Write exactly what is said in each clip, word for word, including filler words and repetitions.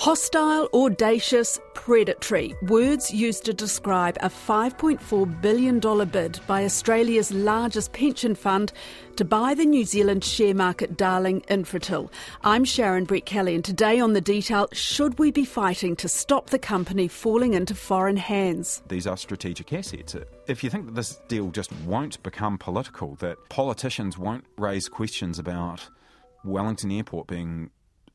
Hostile, audacious, predatory. Words used to describe a five point four billion dollars bid by Australia's largest pension fund to buy the New Zealand share market darling Infratil. I'm Sharon Brett-Kelly, and today on The Detail, should we be fighting to stop the company falling into foreign hands? These are strategic assets. If you think that this deal just won't become political, that politicians won't raise questions about Wellington Airport being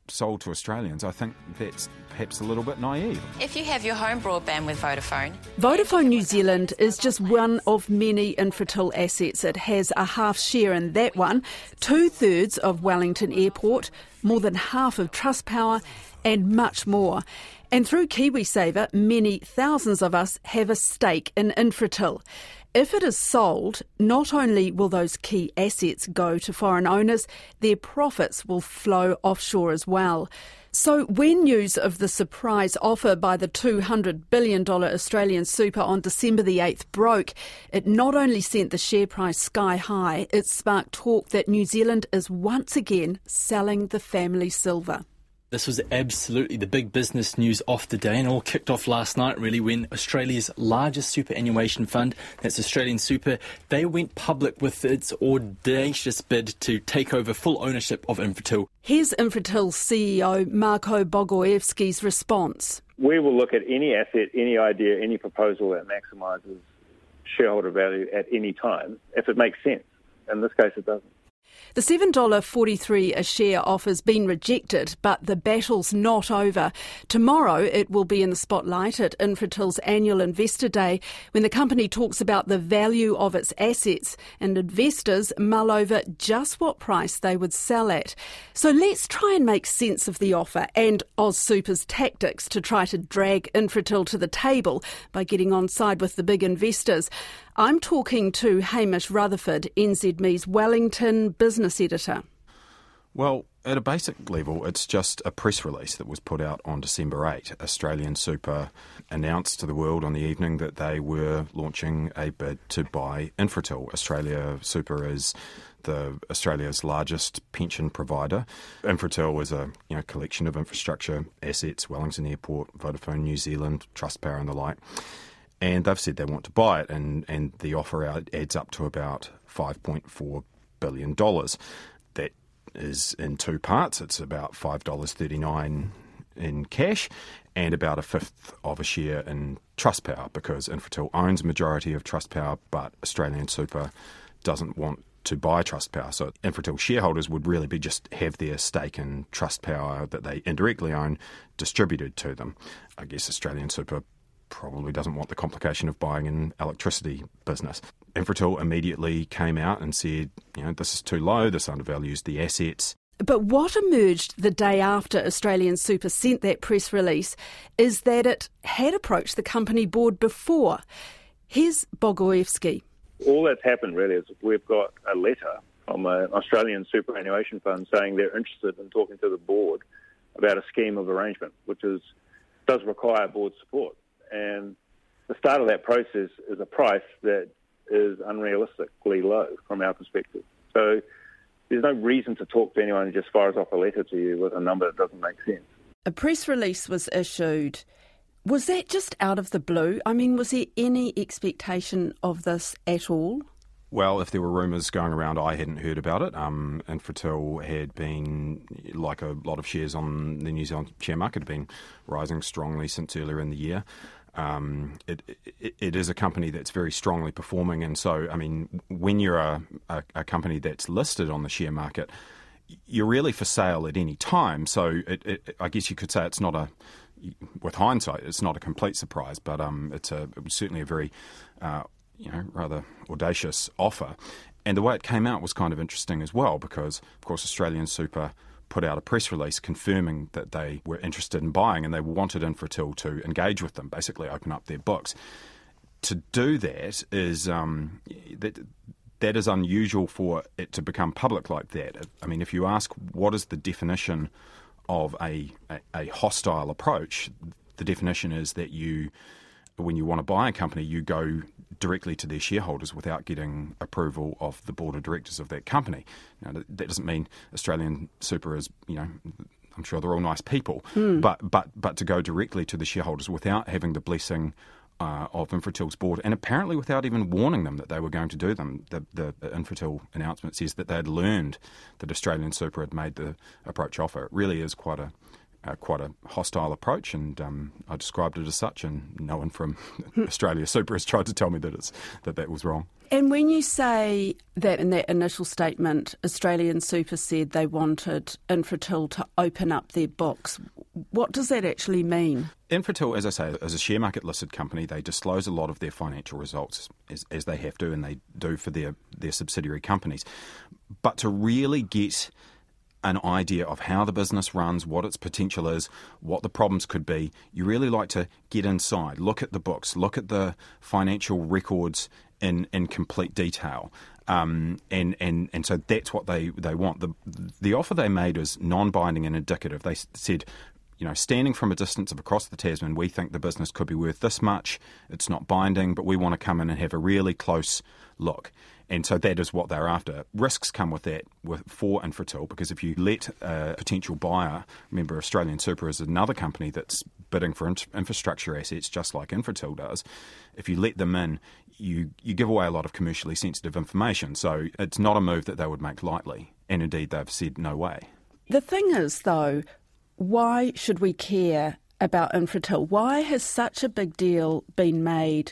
sold to Australians, I think that's perhaps a little bit naive. If you have your home broadband with Vodafone... Vodafone New Zealand is just one of many Infratil assets. It has a half share in that one, two-thirds of Wellington Airport, more than half of Trustpower, and much more. And through KiwiSaver, many thousands of us have a stake in Infratil. If it is sold, not only will those key assets go to foreign owners, their profits will flow offshore as well. So when news of the surprise offer by the two hundred billion dollars Australian Super on December the eighth broke, it not only sent the share price sky high, it sparked talk that New Zealand is once again selling the family silver. This was absolutely the big business news of the day, and all kicked off last night really when Australia's largest superannuation fund, that's Australian Super, they went public with its audacious bid to take over full ownership of Infratil. Here's Infratil C E O Marco Bogoyevsky's response. We will look at any asset, any idea, any proposal that maximises shareholder value at any time, if it makes sense. In this case, it doesn't. The seven dollars forty-three a share offer's been rejected, but the battle's not over. Tomorrow it will be in the spotlight at Infratil's annual Investor Day when the company talks about the value of its assets and investors mull over just what price they would sell at. So let's try and make sense of the offer and Oz Super's tactics to try to drag Infratil to the table by getting on side with the big investors. I'm talking to Hamish Rutherford, N Z M's Wellington business editor. Well, at a basic level, it's just a press release that was put out on December eighth. Australian Super announced to the world on the evening that they were launching a bid to buy Infratil. Australia Super is the Australia's largest pension provider. Infratil is a you know, collection of infrastructure assets, Wellington Airport, Vodafone New Zealand, Trustpower and the like. And they've said they want to buy it, and, and the offer adds up to about five point four billion dollars. That is in two parts. It's about five dollars thirty-nine in cash and about a fifth of a share in Trustpower, because Infratil owns a majority of Trustpower, but Australian Super doesn't want to buy Trustpower. So Infratil shareholders would really be just have their stake in Trustpower that they indirectly own distributed to them. I guess Australian Super probably doesn't want the complication of buying an electricity business. Infratil immediately came out and said, you know, this is too low, this undervalues the assets. But what emerged the day after Australian Super sent that press release is that it had approached the company board before. Here's Bogoyevsky. All that's happened really is we've got a letter from an Australian superannuation fund saying they're interested in talking to the board about a scheme of arrangement, which is does require board support. And the start of that process is a price that is unrealistically low from our perspective. So there's no reason to talk to anyone who just fires off a letter to you with a number that doesn't make sense. A press release was issued. Was that just out of the blue? I mean, was there any expectation of this at all? Well, if there were rumours going around, I hadn't heard about it. Um, Infratil had been, like a lot of shares on the New Zealand share market, had been rising strongly since earlier in the year. Um, it, it, it is a company that's very strongly performing, and so, I mean, when you're a, a, a company that's listed on the share market, you're really for sale at any time. So it, it, I guess you could say it's not a... With hindsight, it's not a complete surprise, but um, it's a it was certainly a very... Uh, you know, rather audacious offer. And the way it came out was kind of interesting as well, because, of course, Australian Super put out a press release confirming that they were interested in buying and they wanted Infratil to engage with them, basically open up their books. To do that is... Um, that, that is unusual for it to become public like that. I mean, if you ask what is the definition of a, a, a hostile approach, the definition is that you... when you want to buy a company, you go directly to their shareholders without getting approval of the board of directors of that company. Now, that doesn't mean Australian Super is, you know, I'm sure they're all nice people, mm. but but but to go directly to the shareholders without having the blessing uh, of Infratil's board, and apparently without even warning them that they were going to do them. The, the, the Infratil announcement says that they had learned that Australian Super had made the approach offer. It really is quite a uh, quite a hostile approach, and um, I described it as such. And no one from Australia Super has tried to tell me that it's that that was wrong. And when you say that in that initial statement, Australian Super said they wanted Infratil to open up their books, what does that actually mean? Infratil, as I say, is a share market listed company. They disclose a lot of their financial results, as, as they have to, and they do for their, their subsidiary companies. But to really get an idea of how the business runs, what its potential is, what the problems could be, you really like to get inside, look at the books, look at the financial records in, in complete detail, um, and, and and so that's what they, they want. The the offer they made is non-binding and indicative. They said, you know, standing from a distance of across the Tasman, we think the business could be worth this much. It's not binding, but we want to come in and have a really close look. And so that is what they're after. Risks come with that with, for Infratil, because if you let a potential buyer, remember Australian Super is another company that's bidding for in- infrastructure assets just like Infratil does, if you let them in, you, you give away a lot of commercially sensitive information. So it's not a move that they would make lightly. And indeed, they've said no way. The thing is, though, why should we care about Infratil? Why has such a big deal been made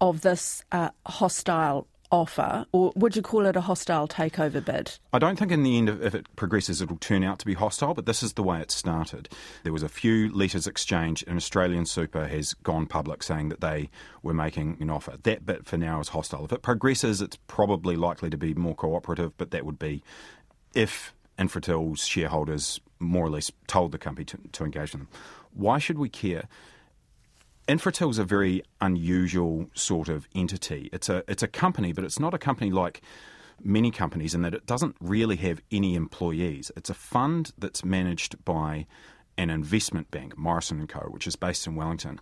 of this uh, hostile offer, or would you call it a hostile takeover bid? I don't think in the end, if it progresses, it'll turn out to be hostile, but this is the way it started. There was a few letters exchanged, and Australian Super has gone public saying that they were making an offer. That bit for now is hostile. If it progresses, it's probably likely to be more cooperative, but that would be if Infratil's shareholders more or less told the company to, to engage them. Why should we care? Infratil is a very unusual sort of entity. It's a it's a company, but it's not a company like many companies in that it doesn't really have any employees. It's a fund that's managed by an investment bank, Morrison and Co, which is based in Wellington.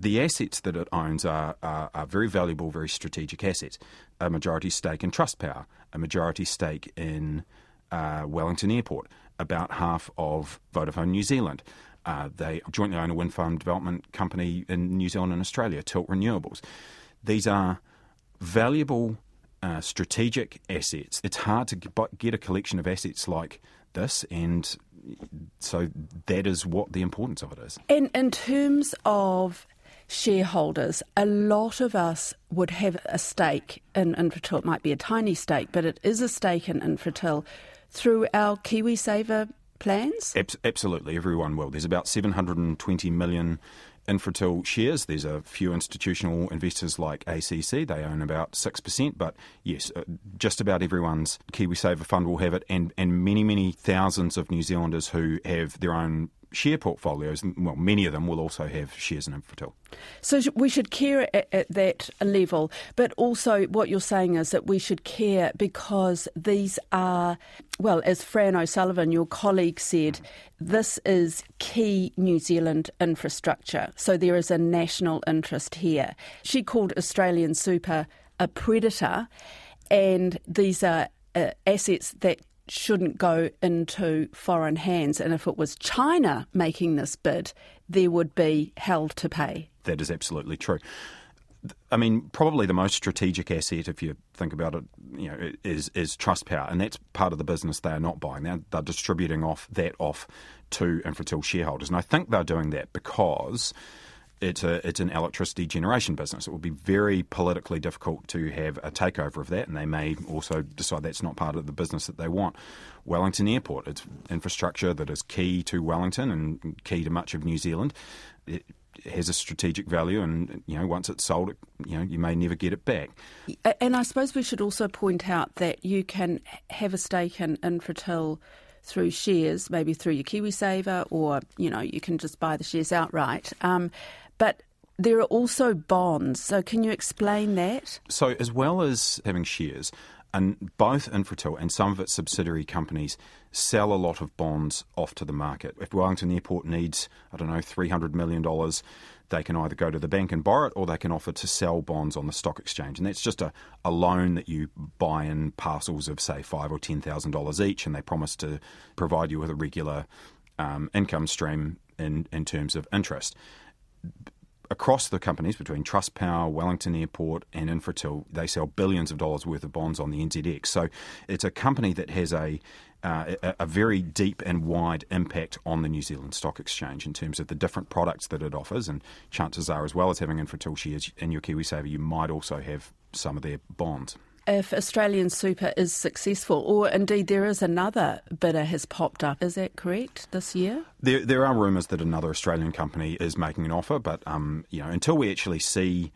The assets that it owns are, are, are very valuable, very strategic assets. A majority stake in Trustpower, a majority stake in uh, Wellington Airport, about half of Vodafone New Zealand. Uh, they jointly own a wind farm development company in New Zealand and Australia, Tilt Renewables. These are valuable uh, strategic assets. It's hard to get a collection of assets like this, and so that is what the importance of it is. And in terms of shareholders, a lot of us would have a stake in Infratil. It might be a tiny stake, but it is a stake in Infratil through our KiwiSaver plans? Absolutely, everyone will. There's about seven hundred twenty million Infratil shares. There's a few institutional investors like A C C. They own about six percent. But yes, just about everyone's KiwiSaver fund will have it, and, and many, many thousands of New Zealanders who have their own share portfolios. Well, many of them will also have shares in Infratil. So we should care at, at that level. But also what you're saying is that we should care because these are, well, as Fran O'Sullivan, your colleague, said, this is key New Zealand infrastructure. So there is a national interest here. She called Australian Super a predator, and these are uh, assets that shouldn't go into foreign hands, and if it was China making this bid, there would be hell to pay. That is absolutely true. I mean, probably the most strategic asset, if you think about it, you know, is is Trustpower, and that's part of the business they are not buying. They're, they're distributing off that off to Infratil shareholders, and I think they're doing that because it's a it's an electricity generation business. It would be very politically difficult to have a takeover of that, and they may also decide that's not part of the business that they want. Wellington Airport, it's infrastructure that is key to Wellington and key to much of New Zealand. It has a strategic value, and you know, once it's sold, you know, you may never get it back. And I suppose we should also point out that you can have a stake in Infratil through shares, maybe through your KiwiSaver, or you know, you can just buy the shares outright. Um, But there are also bonds, so can you explain that? So as well as having shares, and both Infratil and some of its subsidiary companies sell a lot of bonds off to the market. If Wellington Airport needs, I don't know, three hundred million dollars, they can either go to the bank and borrow it, or they can offer to sell bonds on the stock exchange. And that's just a, a loan that you buy in parcels of, say, five thousand dollars or ten thousand dollars each, and they promise to provide you with a regular um, income stream in, in terms of interest. Across the companies, between Trustpower, Wellington Airport and Infratil, they sell billions of dollars worth of bonds on the N Z X. So it's a company that has a, uh, a, a very deep and wide impact on the New Zealand Stock Exchange in terms of the different products that it offers. And chances are, as well as having Infratil shares in your KiwiSaver, you might also have some of their bonds. If Australian Super is successful, or indeed there is another bidder has popped up, is that correct, this year? There, there are rumours that another Australian company is making an offer, but um, you know, until we actually see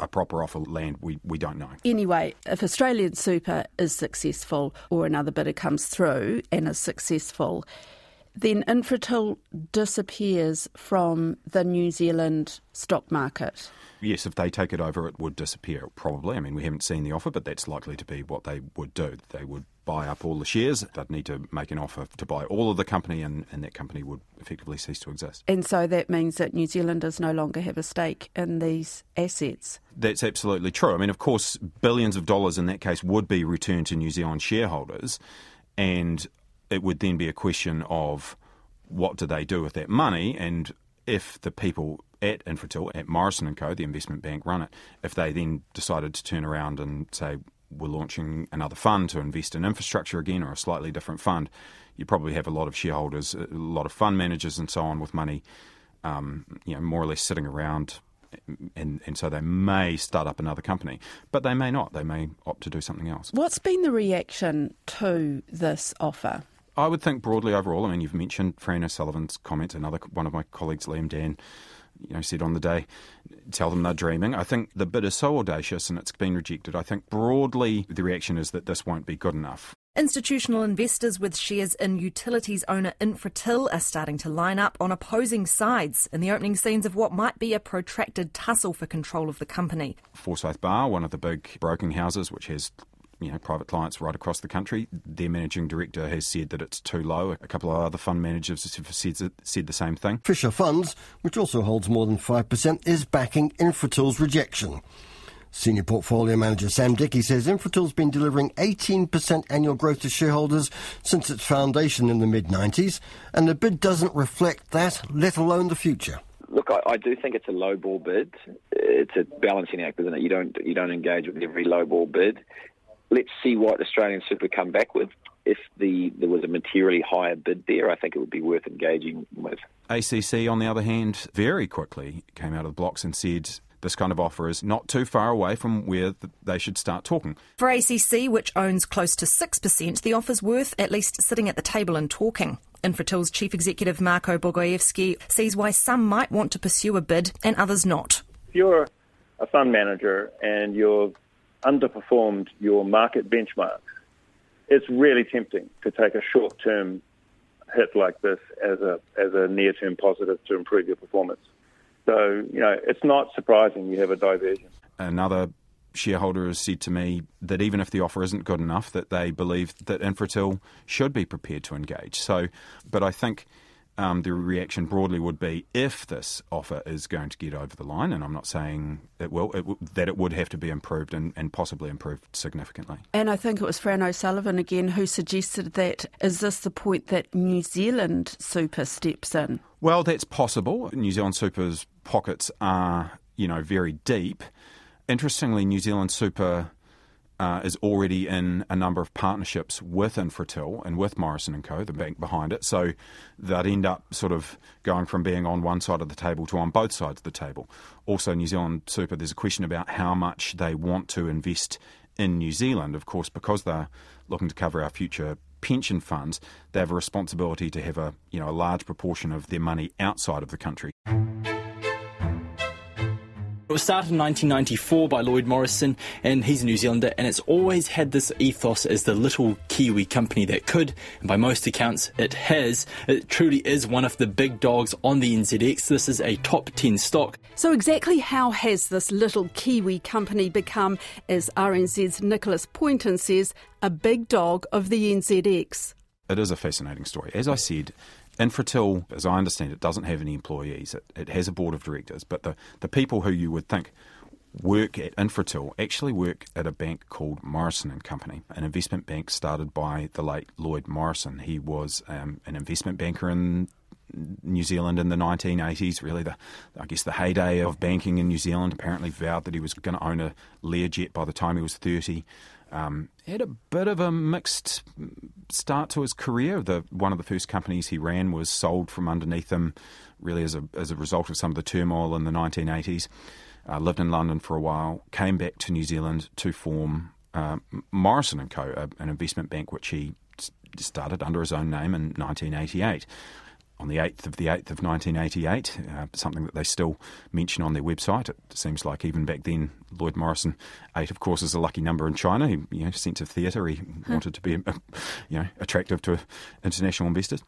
a proper offer land, we, we don't know. Anyway, if Australian Super is successful, or another bidder comes through and is successful, then Infratil disappears from the New Zealand stock market. Yes, if they take it over, it would disappear, probably. I mean, we haven't seen the offer, but that's likely to be what they would do. They would buy up all the shares. They'd need to make an offer to buy all of the company, and, and that company would effectively cease to exist. And so that means that New Zealanders no longer have a stake in these assets. That's absolutely true. I mean, of course, billions of dollars in that case would be returned to New Zealand shareholders, and it would then be a question of what do they do with that money, and if the people at Infratil, at Morrison and Co, the investment bank run it, if they then decided to turn around and say, we're launching another fund to invest in infrastructure again, or a slightly different fund, you probably have a lot of shareholders, a lot of fund managers and so on with money um, you know, more or less sitting around, and, and so they may start up another company, but they may not. They may opt to do something else. What's been the reaction to this offer? I would think broadly overall, I mean, you've mentioned Fran O'Sullivan's comments, another one of my colleagues, Liam Dan, you know, said on the day, tell them they're dreaming. I think the bid is so audacious and it's been rejected. I think broadly the reaction is that this won't be good enough. Institutional investors with shares in utilities owner Infratil are starting to line up on opposing sides in the opening scenes of what might be a protracted tussle for control of the company. Forsyth Bar, one of the big broking houses which has, you know, private clients right across the country, their managing director has said that it's too low. A couple of other fund managers have said, said the same thing. Fisher Funds, which also holds more than five percent, is backing Infratil's rejection. Senior Portfolio Manager Sam Dickey says Infratil's been delivering eighteen percent annual growth to shareholders since its foundation in the mid nineties, and the bid doesn't reflect that, let alone the future. Look, I, I do think it's a low ball bid. It's a balancing act, isn't it? You don't you don't engage with every low ball bid. Let's see what Australian Super come back with. If the there was a materially higher bid there, I think it would be worth engaging with. A C C, on the other hand, very quickly came out of the blocks and said this kind of offer is not too far away from where they should start talking. For A C C, which owns close to six percent, the offer's worth at least sitting at the table and talking. Infratil's chief executive, Marco Bogoyevsky, sees why some might want to pursue a bid and others not. If you're a fund manager and you've underperformed your market benchmarks, it's really tempting to take a short-term hit like this as a as a near-term positive to improve your performance. So, you know, it's not surprising you have a divergence. Another shareholder has said to me that even if the offer isn't good enough, that they believe that Infratil should be prepared to engage. So, but I think um, the reaction broadly would be, if this offer is going to get over the line, and I'm not saying it will, it w- that it would have to be improved and, and possibly improved significantly. And I think it was Fran O'Sullivan again who suggested that, is this the point that New Zealand Super steps in? Well, that's possible. New Zealand Super's pockets are, you know, very deep. Interestingly, New Zealand Super uh, is already in a number of partnerships with Infratil and with Morrison and Co, the bank behind it, so they'd end up sort of going from being on one side of the table to on both sides of the table. Also, New Zealand Super, there's a question about how much they want to invest in New Zealand. Of course, because they're looking to cover our future pension funds, they have a responsibility to have a, you know, a large proportion of their money outside of the country. It was started in nineteen ninety-four by Lloyd Morrison, and he's a New Zealander, and it's always had this ethos as the little Kiwi company that could, and by most accounts it has. It truly is one of the big dogs on the N Z X. This is a top ten stock. So exactly how has this little Kiwi company become, as R N Z's Nicholas Poynton says, a big dog of the N Z X? It is a fascinating story. As I said, Infratil, as I understand it, doesn't have any employees. It, it has a board of directors, but the, the people who you would think work at Infratil actually work at a bank called Morrison and Company, an investment bank started by the late Lloyd Morrison. He was um, an investment banker in New Zealand in the nineteen eighties, really the, I guess, the heyday of banking in New Zealand. Apparently vowed that he was going to own a Learjet by the time he was thirty. Um, had a bit of a mixed start to his career. The, one of the first companies he ran was sold from underneath him, really as a, as a result of some of the turmoil in the nineteen eighties. Uh, lived in London for a while, came back to New Zealand to form uh, Morrison and Co, a, an investment bank which he started under his own name in nineteen eighty-eight. On the eighth of the eighth of nineteen eighty-eight, uh, something that they still mention on their website. It seems like even back then, Lloyd Morrison, eight, of course, is a lucky number in China. He, you know, sense of theatre, he huh. wanted to be, you know, attractive to international investors.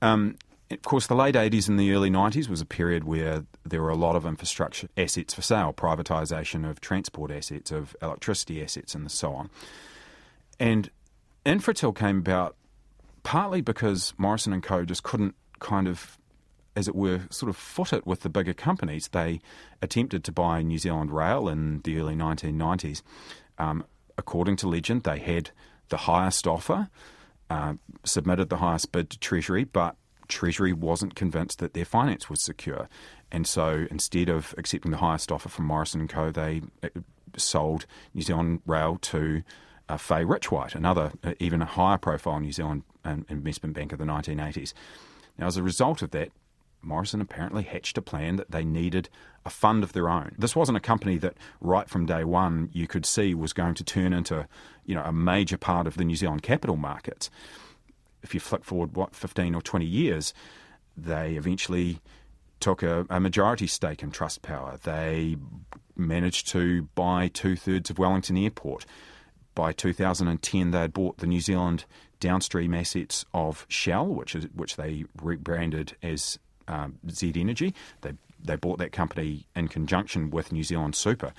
Um, of course, the late eighties and the early nineties was a period where there were a lot of infrastructure assets for sale, privatisation of transport assets, of electricity assets and so on. And Infratil came about partly because Morrison and Co just couldn't kind of, as it were, sort of foot it with the bigger companies. They attempted to buy New Zealand Rail in the early nineteen nineties. Um, according to legend, they had the highest offer, uh, submitted the highest bid to Treasury, but Treasury wasn't convinced that their finance was secure. And so instead of accepting the highest offer from Morrison and Co, they sold New Zealand Rail to uh, Fay Richwhite, another uh, even a higher profile New Zealand um, investment bank of the nineteen eighties. Now, as a result of that, Morrison apparently hatched a plan that they needed a fund of their own. This wasn't a company that right from day one you could see was going to turn into, you know, a major part of the New Zealand capital markets. If you flick forward, what, fifteen or twenty years, they eventually took a, a majority stake in Trustpower. They managed to buy two-thirds of Wellington Airport. By two thousand ten, they had bought the New Zealand downstream assets of Shell, which is which they rebranded as um, Z Energy. They they bought that company in conjunction with New Zealand Super.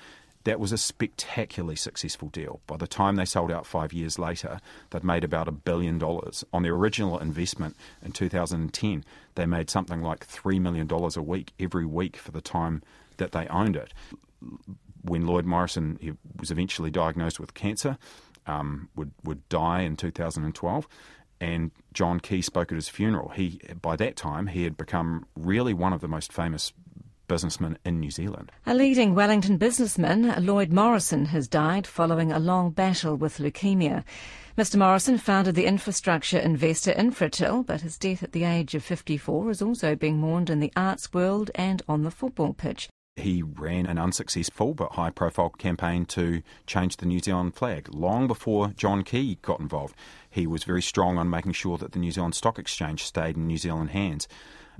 That was a spectacularly successful deal. By the time they sold out five years later, they'd made about a billion dollars. On their original investment in two thousand ten, they made something like three million dollars a week every week for the time that they owned it. When Lloyd Morrison he was eventually diagnosed with cancer, um, would would die in two thousand twelve, and John Key spoke at his funeral. He by that time he had become really one of the most famous businessmen in New Zealand. A leading Wellington businessman, Lloyd Morrison, has died following a long battle with leukaemia. Mister Morrison founded the infrastructure investor Infratil, but his death at the age of fifty-four is also being mourned in the arts world and on the football pitch. He ran an unsuccessful but high-profile campaign to change the New Zealand flag. Long before John Key got involved, he was very strong on making sure that the New Zealand Stock Exchange stayed in New Zealand hands.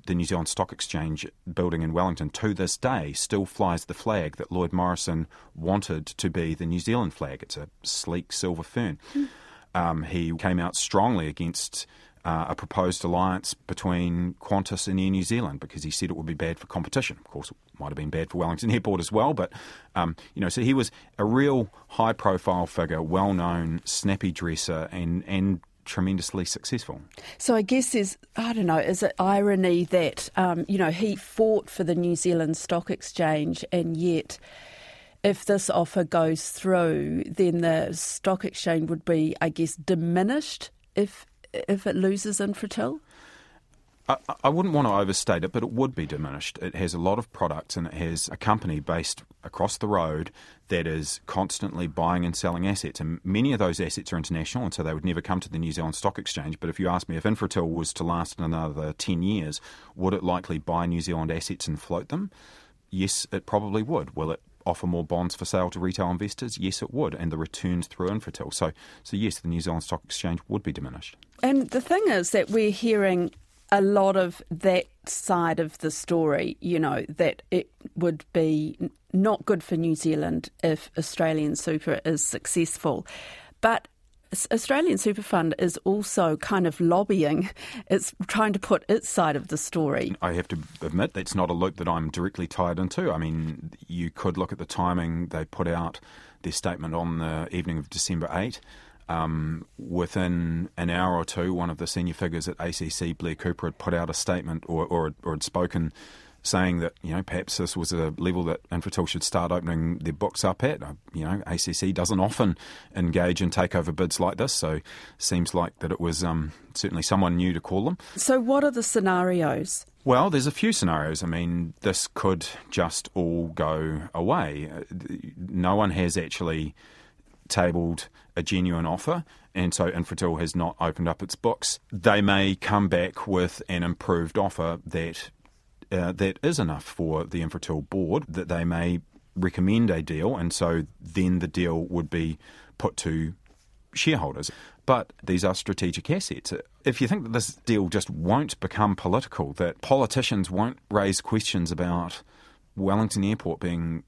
The New Zealand Stock Exchange building in Wellington to this day still flies the flag that Lloyd Morrison wanted to be the New Zealand flag. It's a sleek silver fern. Mm. Um, he came out strongly against Uh, a proposed alliance between Qantas and Air New Zealand because he said it would be bad for competition. Of course, it might have been bad for Wellington Airport as well, but, um, you know, so he was a real high-profile figure, well-known, snappy dresser and, and tremendously successful. So I guess there's, I don't know, is it irony that, um, you know, he fought for the New Zealand Stock Exchange and yet if this offer goes through, then the stock exchange would be, I guess, diminished if if it loses Infratil? I, I wouldn't want to overstate it, but it would be diminished. It has a lot of products and it has a company based across the road that is constantly buying and selling assets. And many of those assets are international, and so they would never come to the New Zealand Stock Exchange. But if you ask me if Infratil was to last another ten years, would it likely buy New Zealand assets and float them? Yes, it probably would. Will it offer more bonds for sale to retail investors? Yes, it would, and the returns through Infratil. So, so yes, the New Zealand Stock Exchange would be diminished. And the thing is that we're hearing a lot of that side of the story, you know, that it would be not good for New Zealand if Australian Super is successful. But Australian Super Fund is also kind of lobbying. It's trying to put its side of the story. I have to admit that's not a loop that I'm directly tied into. I mean, you could look at the timing. They put out their statement on the evening of December eighth. Um, within an hour or two, one of the senior figures at A C C, Blair Cooper, had put out a statement or, or, or had spoken saying that, you know, perhaps this was a level that Infratil should start opening their books up at. You know, A C C doesn't often engage in takeover bids like this, so seems like that it was um, certainly someone new to call them. So what are the scenarios? Well, there's a few scenarios. I mean, this could just all go away. No one has actually tabled a genuine offer, and so Infratil has not opened up its books. They may come back with an improved offer that uh, that is enough for the Infratil board, that they may recommend a deal, and so then the deal would be put to shareholders. But these are strategic assets. If you think that this deal just won't become political, that politicians won't raise questions about Wellington Airport being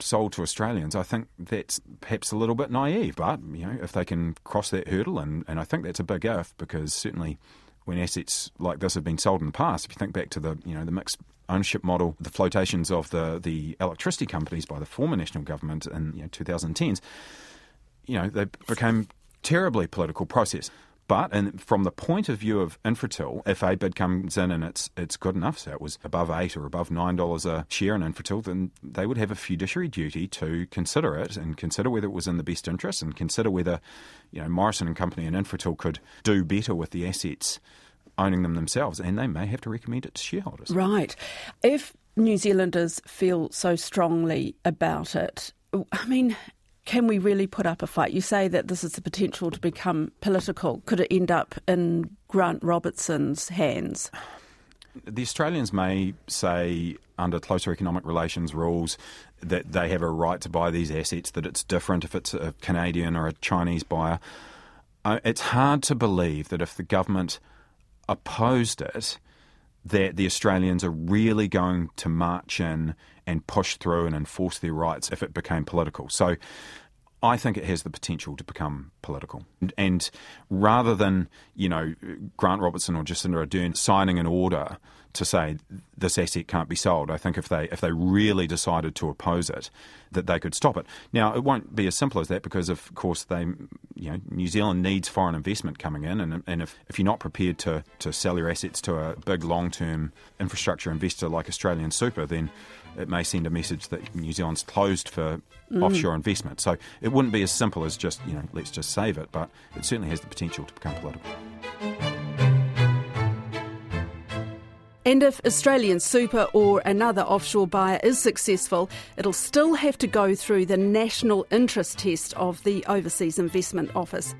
sold to Australians, I think that's perhaps a little bit naive. But, you know, if they can cross that hurdle, and, and I think that's a big if, because certainly when assets like this have been sold in the past, if you think back to the, you know, the mixed ownership model, the flotations of the, the electricity companies by the former national government in, you know, twenty tens, you know, they became terribly political process. But and from the point of view of Infratil, if a bid comes in and it's it's good enough, so it was above eight or above nine dollars a share in Infratil, then they would have a fiduciary duty to consider it and consider whether it was in the best interest and consider whether, you know, Morrison and Company and Infratil could do better with the assets, owning them themselves, and they may have to recommend it to shareholders. Right. If New Zealanders feel so strongly about it, I mean, can we really put up a fight? You say that this is the potential to become political. Could it end up in Grant Robertson's hands? The Australians may say, under closer economic relations rules, that they have a right to buy these assets, that it's different if it's a Canadian or a Chinese buyer. Uh, it's hard to believe that if the government opposed it, that the Australians are really going to march in and push through and enforce their rights if it became political. So I think it has the potential to become political. And, and rather than, you know, Grant Robertson or Jacinda Ardern signing an order to say this asset can't be sold, I think if they if they really decided to oppose it, that they could stop it. Now, it won't be as simple as that because, of course, they, you know, New Zealand needs foreign investment coming in, and, and if, if you're not prepared to, to sell your assets to a big long-term infrastructure investor like Australian Super, then it may send a message that New Zealand's closed for mm. offshore investment. So it wouldn't be as simple as just, you know, let's just save it, but it certainly has the potential to become political. And if Australian Super or another offshore buyer is successful, it'll still have to go through the national interest test of the Overseas Investment Office.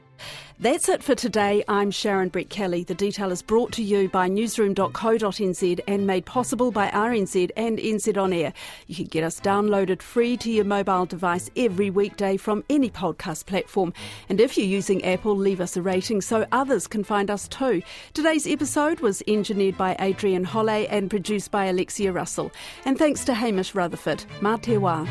That's it for today. I'm Sharon Brett-Kelly. The detail is brought to you by newsroom dot co dot n z and made possible by R N Z and N Z On Air. You can get us downloaded free to your mobile device every weekday from any podcast platform. And if you're using Apple, leave us a rating so others can find us too. Today's episode was engineered by Adrian Holley and produced by Alexia Russell. And thanks to Hamish Rutherford. Mā te wā.